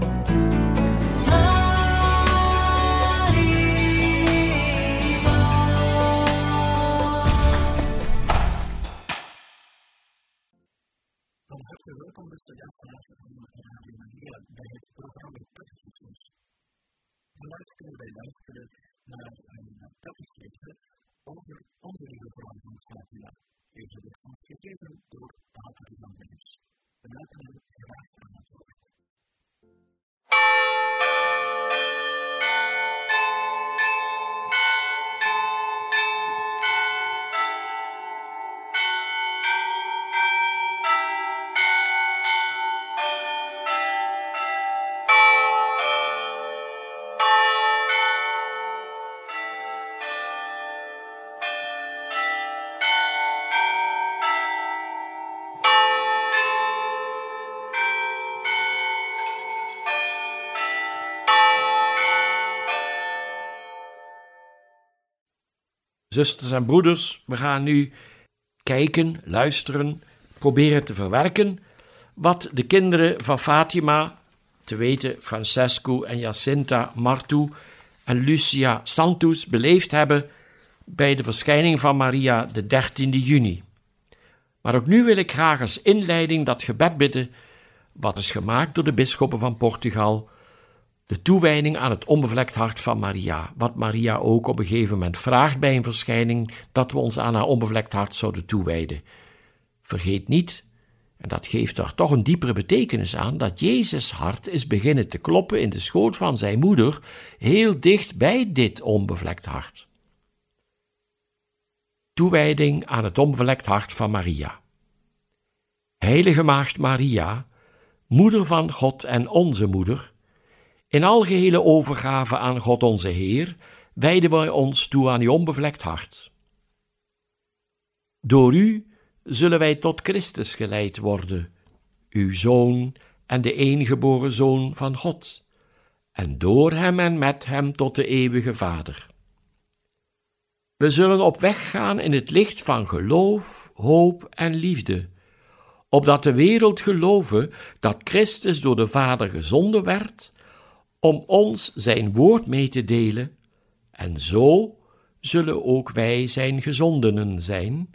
beste luisteraars van Radio Maria bij het programma Catechismus. Vandaag kunnen wij luisteren naar een catechisme over Onze Lieve Vrouw van Fatima. Deze wordt ons gegeven door Pater Jan Meeuws. We laten hem graag aan het woord. Zusters en broeders, we gaan nu kijken, luisteren, proberen te verwerken wat de kinderen van Fatima, te weten Francesco en Jacinta Marto en Lucia Santos, beleefd hebben bij de verschijning van Maria de 13e juni. Maar ook nu wil ik graag als inleiding dat gebed bidden wat is gemaakt door de bisschoppen van Portugal, de toewijding aan het onbevlekt hart van Maria, wat Maria ook op een gegeven moment vraagt bij een verschijning, dat we ons aan haar onbevlekt hart zouden toewijden. Vergeet niet, en dat geeft daar toch een diepere betekenis aan, dat Jezus' hart is beginnen te kloppen in de schoot van zijn moeder, heel dicht bij dit onbevlekt hart. Toewijding aan het onbevlekt hart van Maria. Heilige Maagd Maria, moeder van God en onze moeder, in algehele overgave aan God onze Heer, wijden wij ons toe aan uw onbevlekt hart. Door u zullen wij tot Christus geleid worden, uw Zoon en de eengeboren Zoon van God, en door hem en met hem tot de eeuwige Vader. We zullen op weg gaan in het licht van geloof, hoop en liefde, opdat de wereld gelove dat Christus door de Vader gezonden werd, om ons zijn woord mee te delen, en zo zullen ook wij zijn gezondenen zijn,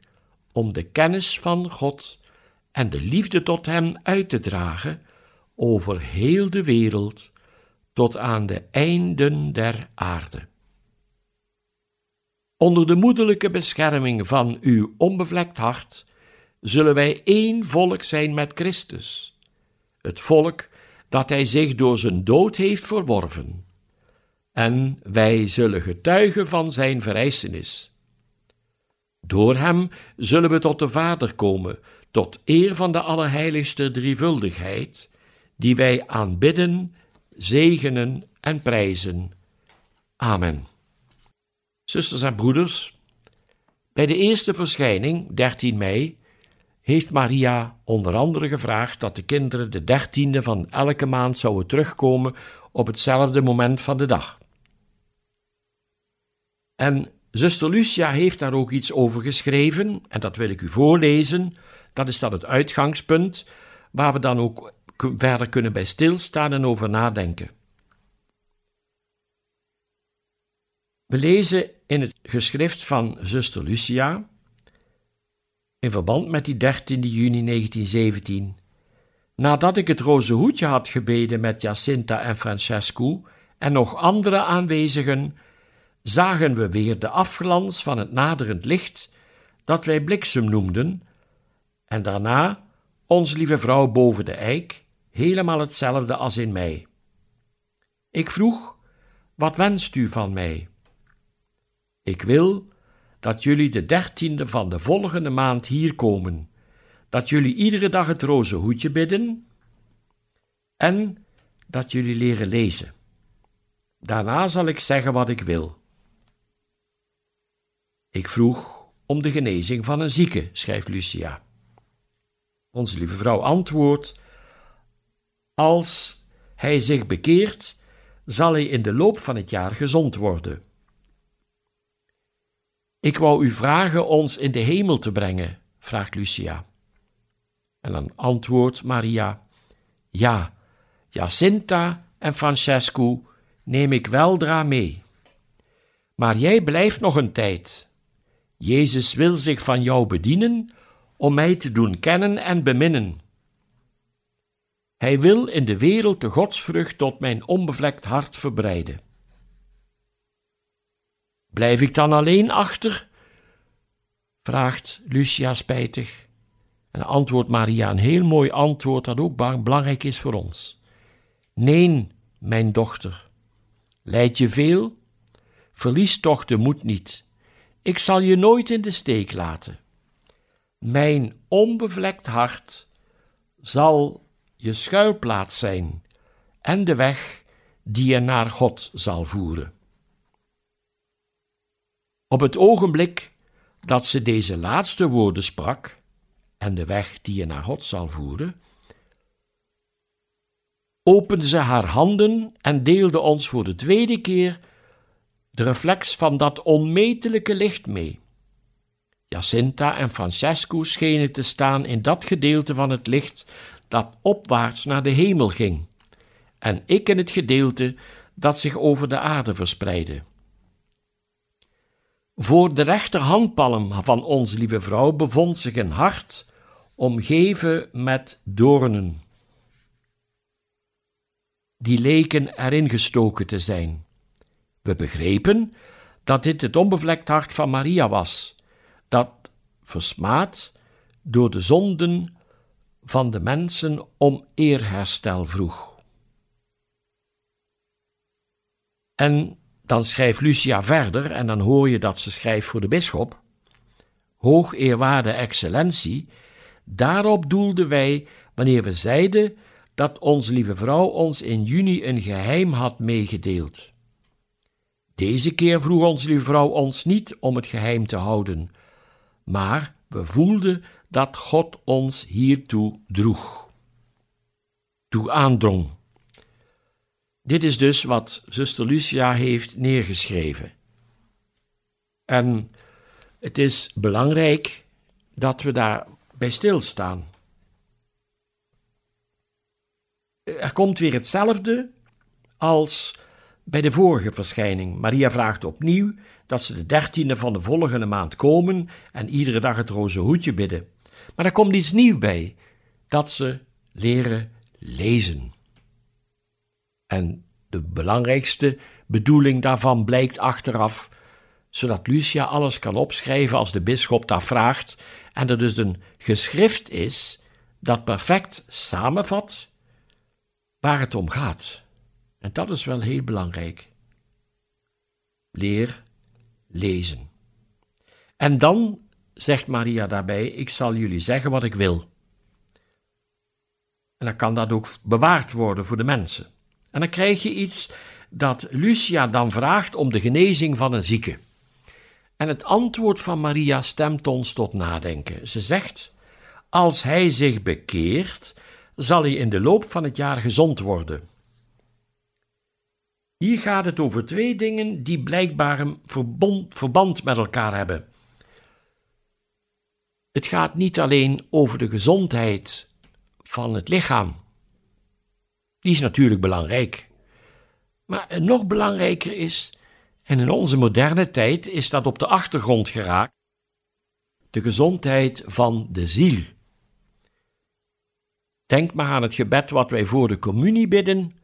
om de kennis van God en de liefde tot hem uit te dragen over heel de wereld, tot aan de einden der aarde. Onder de moederlijke bescherming van uw onbevlekt hart zullen wij één volk zijn met Christus, het volk dat hij zich door zijn dood heeft verworven, en wij zullen getuigen van zijn verrijzenis. Door hem zullen we tot de Vader komen, tot eer van de allerheiligste drievuldigheid, die wij aanbidden, zegenen en prijzen. Amen. Zusters en broeders, bij de eerste verschijning, 13 mei, heeft Maria onder andere gevraagd dat de kinderen de 13e van elke maand zouden terugkomen op hetzelfde moment van de dag. En zuster Lucia heeft daar ook iets over geschreven, en dat wil ik u voorlezen. Dat is dan het uitgangspunt, waar we dan ook verder kunnen bij stilstaan en over nadenken. We lezen in het geschrift van zuster Lucia, in verband met die 13 juni 1917. Nadat ik het rozenhoedje had gebeden met Jacinta en Francesco en nog andere aanwezigen, zagen we weer de afglans van het naderend licht dat wij bliksem noemden, en daarna Onze Lieve Vrouw boven de eik, helemaal hetzelfde als in mei. Ik vroeg, wat wenst u van mij? Ik wil dat jullie de 13e van de volgende maand hier komen, dat jullie iedere dag het rozenhoedje bidden en dat jullie leren lezen. Daarna zal ik zeggen wat ik wil. Ik vroeg om de genezing van een zieke, schrijft Lucia. Onze Lieve Vrouw antwoordt, als hij zich bekeert, zal hij in de loop van het jaar gezond worden. Ik wou u vragen ons in de hemel te brengen, vraagt Lucia. En dan antwoordt Maria, Ja, Jacinta en Francesco neem ik weldra mee. Maar jij blijft nog een tijd. Jezus wil zich van jou bedienen om mij te doen kennen en beminnen. Hij wil in de wereld de godsvrucht tot mijn onbevlekt hart verbreiden. Blijf ik dan alleen achter? Vraagt Lucia spijtig. En antwoordt Maria, een heel mooi antwoord dat ook belangrijk is voor ons. Nee, mijn dochter, lijd je veel? Verlies toch de moed niet. Ik zal je nooit in de steek laten. Mijn onbevlekt hart zal je schuilplaats zijn en de weg die je naar God zal voeren. Op het ogenblik dat ze deze laatste woorden sprak, en de weg die je naar God zal voeren, opende ze haar handen en deelde ons voor de tweede keer de reflex van dat onmetelijke licht mee. Jacinta en Francesco schenen te staan in dat gedeelte van het licht dat opwaarts naar de hemel ging, en ik in het gedeelte dat zich over de aarde verspreidde. Voor de rechterhandpalm van Onze Lieve Vrouw bevond zich een hart omgeven met doornen. Die leken erin gestoken te zijn. We begrepen dat dit het onbevlekt hart van Maria was, dat versmaad door de zonden van de mensen om eerherstel vroeg. En dan schrijft Lucia verder, en dan hoor je dat ze schrijft voor de bisschop. Hoogeerwaarde excellentie, daarop doelden wij wanneer we zeiden dat Onze Lieve Vrouw ons in juni een geheim had meegedeeld. Deze keer vroeg Onze Lieve Vrouw ons niet om het geheim te houden, maar we voelden dat God ons hiertoe aandrong. Dit is dus wat zuster Lucia heeft neergeschreven. En het is belangrijk dat we daarbij stilstaan. Er komt weer hetzelfde als bij de vorige verschijning. Maria vraagt opnieuw dat ze de 13e van de volgende maand komen en iedere dag het rozenhoedje bidden. Maar er komt iets nieuws bij, dat ze leren lezen. En de belangrijkste bedoeling daarvan blijkt achteraf, zodat Lucia alles kan opschrijven als de bisschop daar vraagt, en er dus een geschrift is dat perfect samenvat waar het om gaat. En dat is wel heel belangrijk. Leer lezen. En dan zegt Maria daarbij, ik zal jullie zeggen wat ik wil. En dan kan dat ook bewaard worden voor de mensen. En dan krijg je iets dat Lucia dan vraagt om de genezing van een zieke. En het antwoord van Maria stemt ons tot nadenken. Ze zegt, als hij zich bekeert, zal hij in de loop van het jaar gezond worden. Hier gaat het over twee dingen die blijkbaar een verband met elkaar hebben. Het gaat niet alleen over de gezondheid van het lichaam. Die is natuurlijk belangrijk. Maar nog belangrijker is, en in onze moderne tijd is dat op de achtergrond geraakt, de gezondheid van de ziel. Denk maar aan het gebed wat wij voor de communie bidden.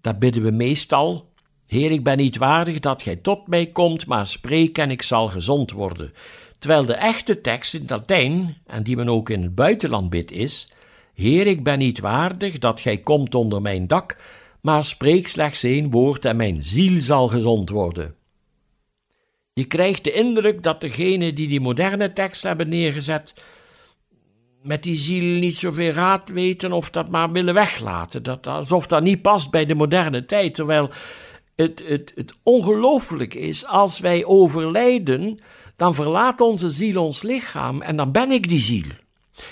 Daar bidden we meestal, Heer, ik ben niet waardig dat gij tot mij komt, maar spreek en ik zal gezond worden. Terwijl de echte tekst in het Latijn, en die men ook in het buitenland bidt, is, Heer, ik ben niet waardig dat gij komt onder mijn dak, maar spreek slechts één woord en mijn ziel zal gezond worden. Je krijgt de indruk dat degenen die die moderne tekst hebben neergezet, met die ziel niet zoveel raad weten of dat maar willen weglaten. Alsof dat niet past bij de moderne tijd, terwijl het ongelooflijk is, als wij overlijden, dan verlaat onze ziel ons lichaam en dan ben ik die ziel.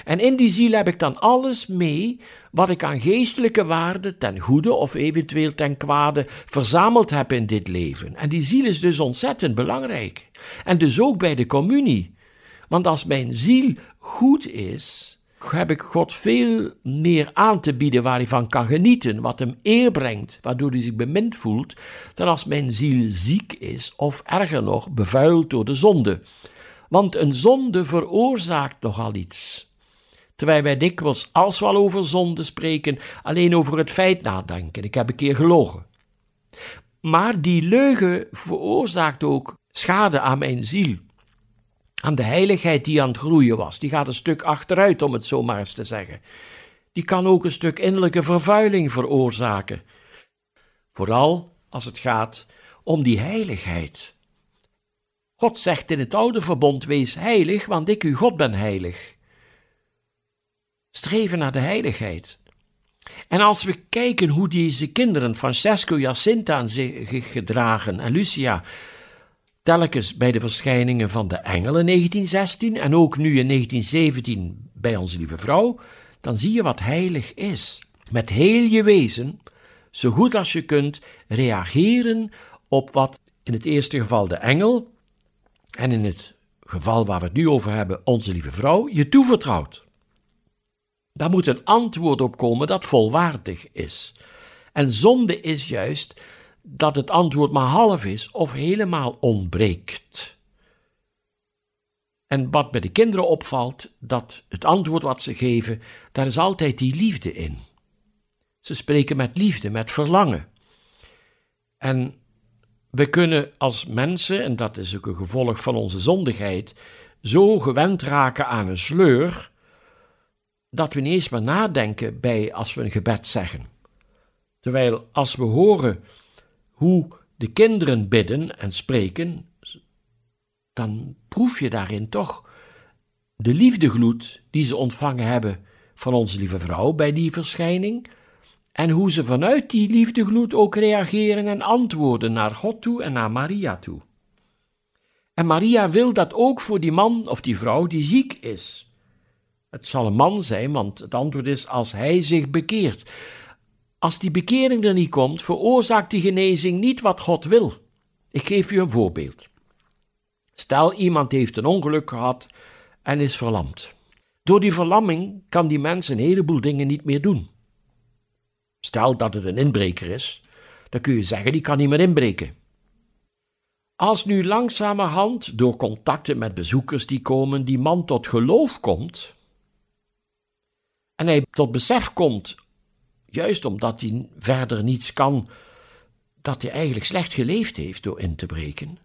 En in die ziel heb ik dan alles mee wat ik aan geestelijke waarden ten goede of eventueel ten kwade verzameld heb in dit leven. En die ziel is dus ontzettend belangrijk. En dus ook bij de communie. Want als mijn ziel goed is, heb ik God veel meer aan te bieden waar hij van kan genieten, wat hem eer brengt, waardoor hij zich bemind voelt, dan als mijn ziel ziek is of erger nog, bevuild door de zonde. Want een zonde veroorzaakt nogal iets. Terwijl wij dikwijls, als we al over zonde spreken, alleen over het feit nadenken. Ik heb een keer gelogen. Maar die leugen veroorzaakt ook schade aan mijn ziel. Aan de heiligheid die aan het groeien was. Die gaat een stuk achteruit, om het zo maar eens te zeggen. Die kan ook een stuk innerlijke vervuiling veroorzaken. Vooral als het gaat om die heiligheid. God zegt in het oude verbond, wees heilig, want ik, uw God, ben heilig. Streven naar de heiligheid. En als we kijken hoe deze kinderen, Francesco, Jacinta zich gedragen en Lucia, telkens bij de verschijningen van de engel in 1916 en ook nu in 1917 bij Onze Lieve Vrouw, dan zie je wat heilig is. Met heel je wezen, zo goed als je kunt, reageren op wat in het eerste geval de engel en in het geval waar we het nu over hebben, Onze Lieve Vrouw, je toevertrouwt. Daar moet een antwoord op komen dat volwaardig is. En zonde is juist dat het antwoord maar half is of helemaal ontbreekt. En wat bij de kinderen opvalt, dat het antwoord wat ze geven, daar is altijd die liefde in. Ze spreken met liefde, met verlangen. En we kunnen als mensen, en dat is ook een gevolg van onze zondigheid, zo gewend raken aan een sleur, dat we niet eens maar nadenken bij als we een gebed zeggen. Terwijl als we horen hoe de kinderen bidden en spreken, dan proef je daarin toch de liefdegloed die ze ontvangen hebben van Onze Lieve Vrouw bij die verschijning, en hoe ze vanuit die liefdegloed ook reageren en antwoorden naar God toe en naar Maria toe. En Maria wil dat ook voor die man of die vrouw die ziek is. Het zal een man zijn, want het antwoord is als hij zich bekeert. Als die bekering er niet komt, veroorzaakt die genezing niet wat God wil. Ik geef u een voorbeeld. Stel, iemand heeft een ongeluk gehad en is verlamd. Door die verlamming kan die mens een heleboel dingen niet meer doen. Stel dat het een inbreker is, dan kun je zeggen, die kan niet meer inbreken. Als nu langzamerhand, door contacten met bezoekers die komen, die man tot geloof komt en hij tot besef komt, juist omdat hij verder niets kan, dat hij eigenlijk slecht geleefd heeft door in te breken,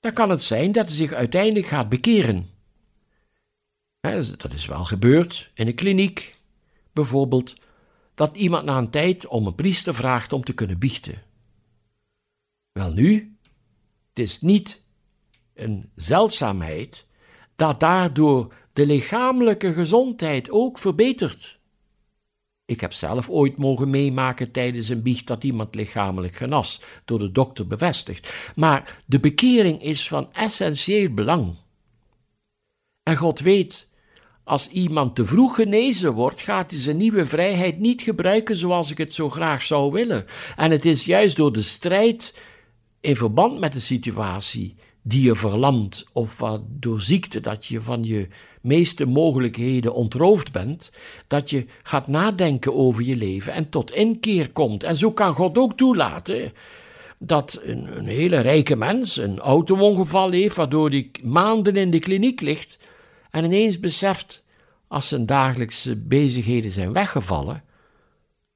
dan kan het zijn dat hij zich uiteindelijk gaat bekeren. Dat is wel gebeurd in een kliniek, bijvoorbeeld, dat iemand na een tijd om een priester vraagt om te kunnen biechten. Wel nu, het is niet een zeldzaamheid dat daardoor de lichamelijke gezondheid ook verbetert. Ik heb zelf ooit mogen meemaken tijdens een biecht dat iemand lichamelijk genas, door de dokter bevestigd. Maar de bekering is van essentieel belang. En God weet, als iemand te vroeg genezen wordt, gaat hij zijn nieuwe vrijheid niet gebruiken zoals ik het zo graag zou willen. En het is juist door de strijd in verband met de situatie die je verlamt of door ziekte dat je van je meeste mogelijkheden ontroofd bent, dat je gaat nadenken over je leven en tot inkeer komt. En zo kan God ook toelaten dat een hele rijke mens een auto-ongeval heeft, waardoor hij maanden in de kliniek ligt en ineens beseft, als zijn dagelijkse bezigheden zijn weggevallen,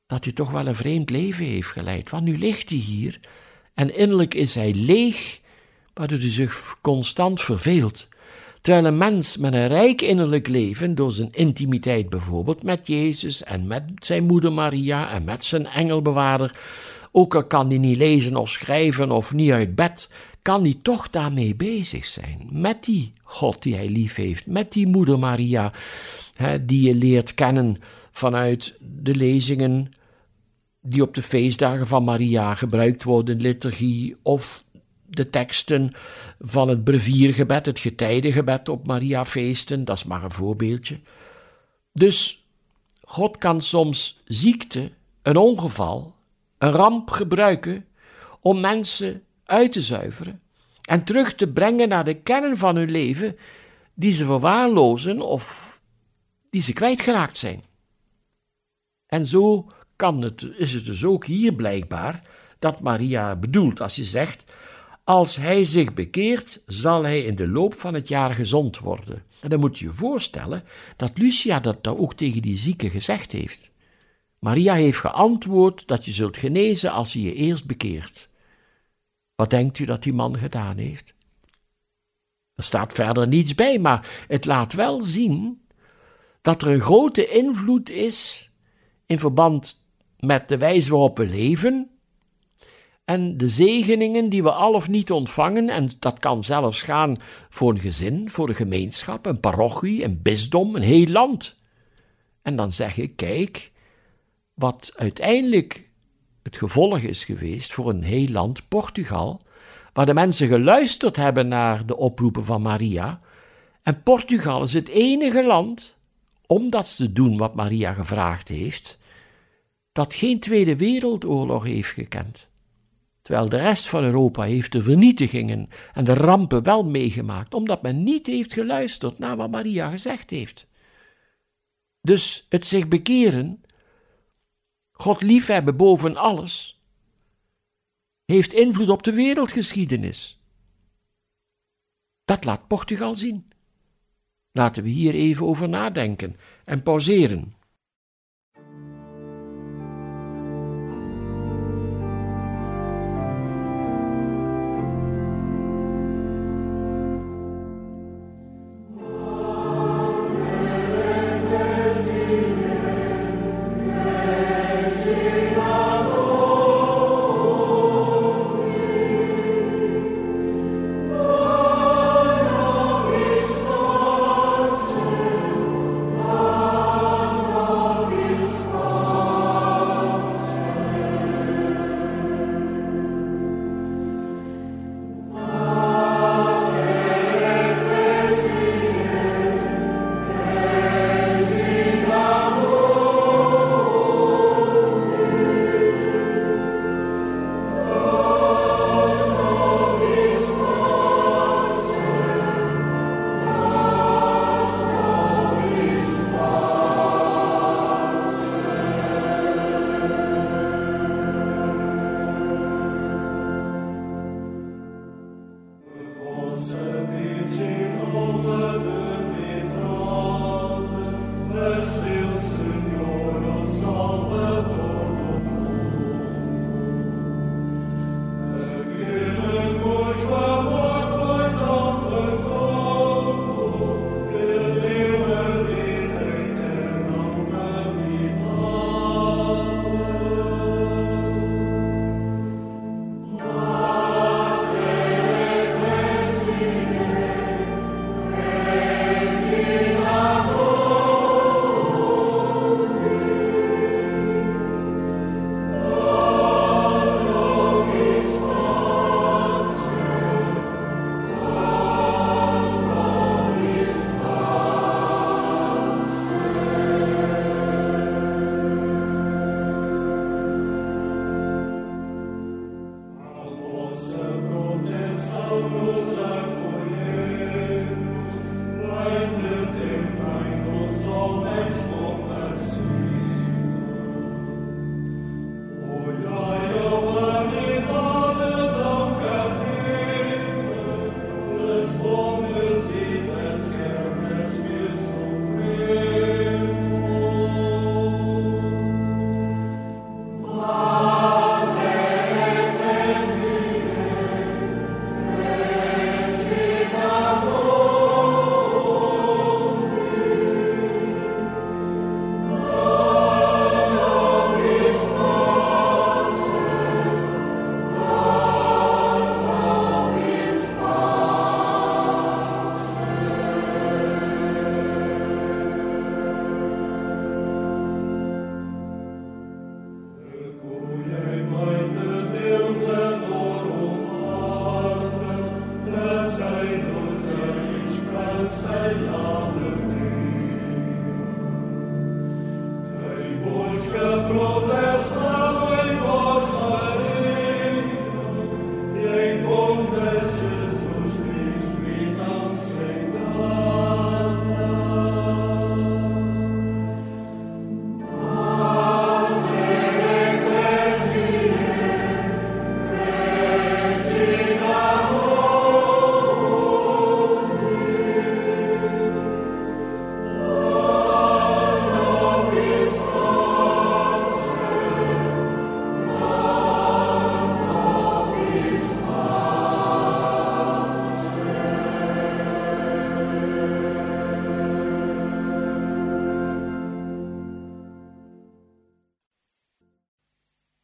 dat hij toch wel een vreemd leven heeft geleid. Want nu ligt hij hier en innerlijk is hij leeg, waardoor hij zich constant verveelt. Terwijl een mens met een rijk innerlijk leven, door zijn intimiteit bijvoorbeeld met Jezus en met zijn moeder Maria en met zijn engelbewaarder, ook al kan hij niet lezen of schrijven of niet uit bed, kan hij toch daarmee bezig zijn. Met die God die hij lief heeft, met die moeder Maria, die je leert kennen vanuit de lezingen die op de feestdagen van Maria gebruikt worden in liturgie of de teksten van het breviergebed, het getijdengebed op Mariafeesten, dat is maar een voorbeeldje. Dus God kan soms ziekte, een ongeval, een ramp gebruiken om mensen uit te zuiveren en terug te brengen naar de kern van hun leven die ze verwaarlozen of die ze kwijtgeraakt zijn. En zo is het dus ook hier blijkbaar dat Maria bedoelt als je zegt, als hij zich bekeert, zal hij in de loop van het jaar gezond worden. En dan moet je je voorstellen dat Lucia dat dan ook tegen die zieke gezegd heeft. Maria heeft geantwoord dat je zult genezen als je je eerst bekeert. Wat denkt u dat die man gedaan heeft? Er staat verder niets bij, maar het laat wel zien dat er een grote invloed is in verband met de wijze waarop we leven en de zegeningen die we al of niet ontvangen, en dat kan zelfs gaan voor een gezin, voor een gemeenschap, een parochie, een bisdom, een heel land. En dan zeg ik, kijk, wat uiteindelijk het gevolg is geweest voor een heel land, Portugal, waar de mensen geluisterd hebben naar de oproepen van Maria. En Portugal is het enige land, omdat ze doen wat Maria gevraagd heeft, dat geen Tweede Wereldoorlog heeft gekend. Terwijl de rest van Europa heeft de vernietigingen en de rampen wel meegemaakt, omdat men niet heeft geluisterd naar wat Maria gezegd heeft. Dus het zich bekeren, God liefhebben boven alles, heeft invloed op de wereldgeschiedenis. Dat laat Portugal zien. Laten we hier even over nadenken en pauzeren.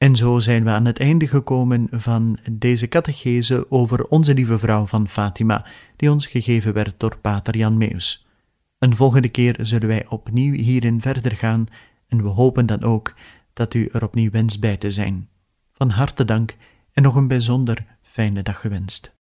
En zo zijn we aan het einde gekomen van deze catechese over Onze Lieve Vrouw van Fatima, die ons gegeven werd door Pater Jan Meeuws. Een volgende keer zullen wij opnieuw hierin verder gaan en we hopen dan ook dat u er opnieuw wenst bij te zijn. Van harte dank en nog een bijzonder fijne dag gewenst.